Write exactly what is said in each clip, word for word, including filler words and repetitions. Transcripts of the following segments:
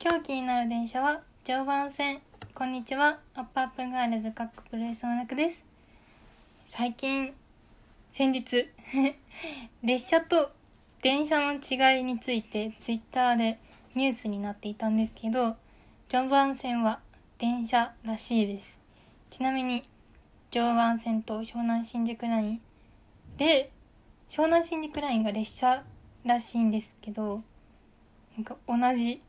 今日気になる電車は常磐線。こんにちは、アップアップガールズかっこプロレスの中です。最近先日列車と電車の違いについてツイッターでニュースになっていたんですけど、常磐線は電車らしいです。ちなみに常磐線と湘南新宿ラインで、湘南新宿ラインが列車らしいんですけど、なんか同じ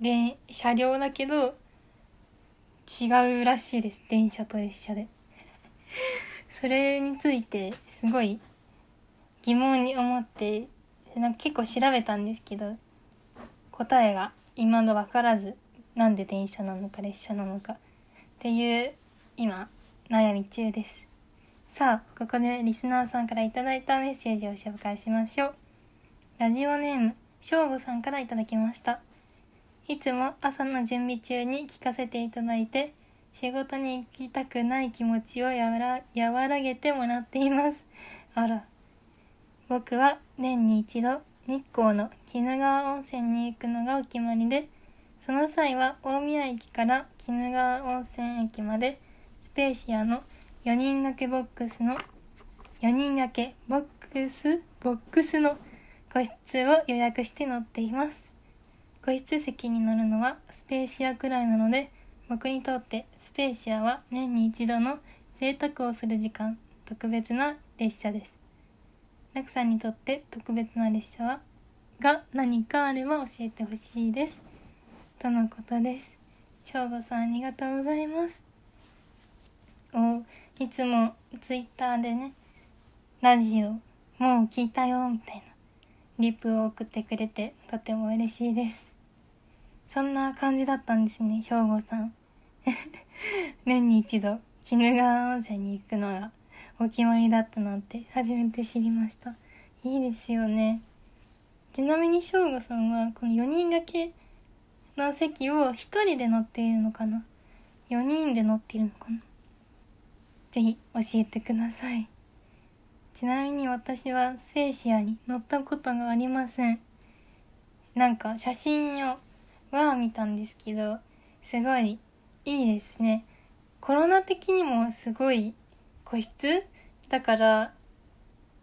で車両だけど違うらしいです、電車と列車でそれについてすごい疑問に思って、なんか結構調べたんですけど、答えが今の分からず、なんで電車なのか列車なのかっていう今悩み中です。さあ、ここでリスナーさんからいただいたメッセージを紹介しましょう。ラジオネームしょうごさんからいただきました。いつも朝の準備中に聞かせていただいて、仕事に行きたくない気持ちをやら和らげてもらっています。あら、僕は年に一度日光の鬼怒川温泉に行くのがお決まりで、その際は大宮駅から鬼怒川温泉駅までスペーシアのよにん掛けボックスのよにん掛けボックスボックスの個室を予約して乗っています。個室席に乗るのはスペーシアくらいなので、僕にとってスペーシアは年に一度の贅沢をする時間、特別な列車です。なくさんにとって特別な列車はが何かあれば教えてほしいです。とのことです。しょうごさん、ありがとうございます。お、いつもツイッターでね、ラジオもう聞いたよみたいなリプを送ってくれて、とても嬉しいです。そんな感じだったんですね、しょうごさん年に一度鬼怒川温泉に行くのがお決まりだったなんて初めて知りました。いいですよね。ちなみにしょうごさんはこのよにん掛けの席をひとりで乗っているのかな、よにんで乗っているのかな、ぜひ教えてください。ちなみに私はスペーシアに乗ったことがありません。なんか写真をは見たんですけど、すごいいいですね。コロナ的にもすごい個室だから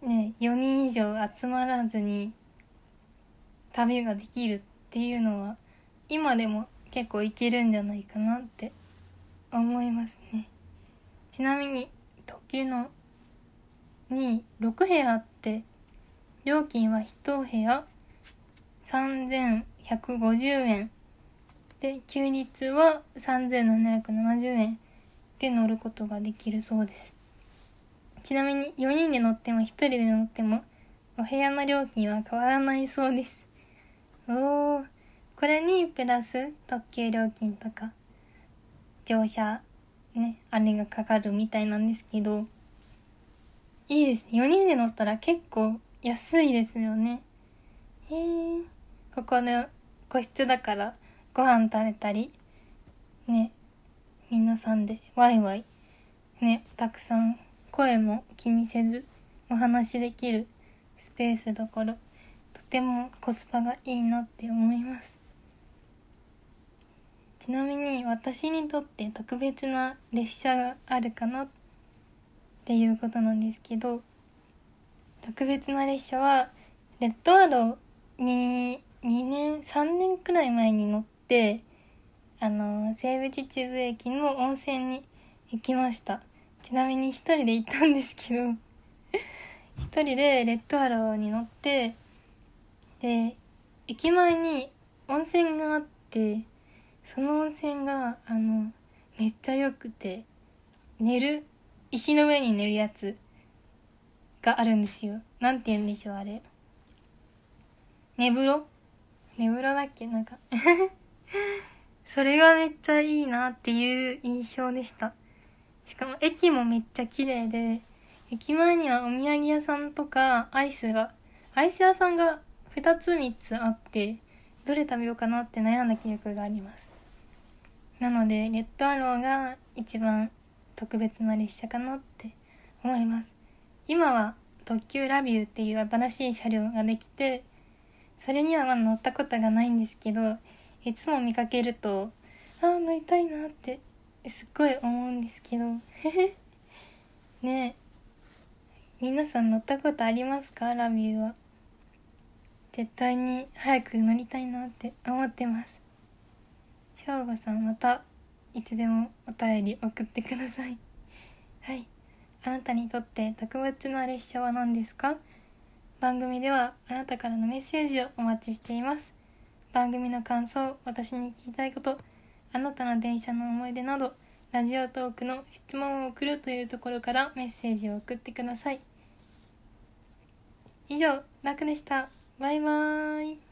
ね、よにん以上集まらずに旅ができるっていうのは今でも結構いけるんじゃないかなって思いますね。ちなみに特急のにろく部屋あって、料金はいち部屋さんぜんひゃくごじゅうえんで、休日はさんぜんななひゃくななじゅうえんで乗ることができるそうです。ちなみによにんで乗ってもひとりで乗ってもお部屋の料金は変わらないそうです。おー、これにプラス特急料金とか乗車ね、あれがかかるみたいなんですけど、いいですね。よにんで乗ったら結構安いですよね。へー、ここの個室だからご飯食べたりね、皆さんでワイワイね、たくさん声も気にせずお話できるスペースだから、とてもコスパがいいなって思います。ちなみに私にとって特別な列車があるかなっていうことなんですけど、特別な列車はレッドアローににねんさんねんくらい前に乗って、あの西武秩父駅の温泉に行きました。ちなみに一人で行ったんですけど一人でレッドアローに乗って、で駅前に温泉があって、その温泉があのめっちゃ良くて、寝る石の上に寝るやつがあるんですよ。なんて言うんでしょう、あれ寝風呂寝風呂だっけ、なんかそれがめっちゃいいなっていう印象でした。しかも駅もめっちゃ綺麗で、駅前にはお土産屋さんとかアイスがアイス屋さんがふたつみっつあって、どれ食べようかなって悩んだ記憶があります。なのでレッドアローが一番特別な列車かなって思います。今は特急ラビューっていう新しい車両ができて、それにはまだ乗ったことがないんですけど、いつも見かけるとああ乗りたいなってすっごい思うんですけどねえ、皆さん乗ったことありますか？ラビューは絶対に早く乗りたいなって思ってます。しょうごさん、またいつでもお便り送ってください。はい、あなたにとって特別な列車は何ですか？番組ではあなたからのメッセージをお待ちしています。番組の感想、私に聞きたいこと、あなたの電車の思い出など、ラジオトークの質問を送るというところからメッセージを送ってください。以上、楽でした。バイバーイ。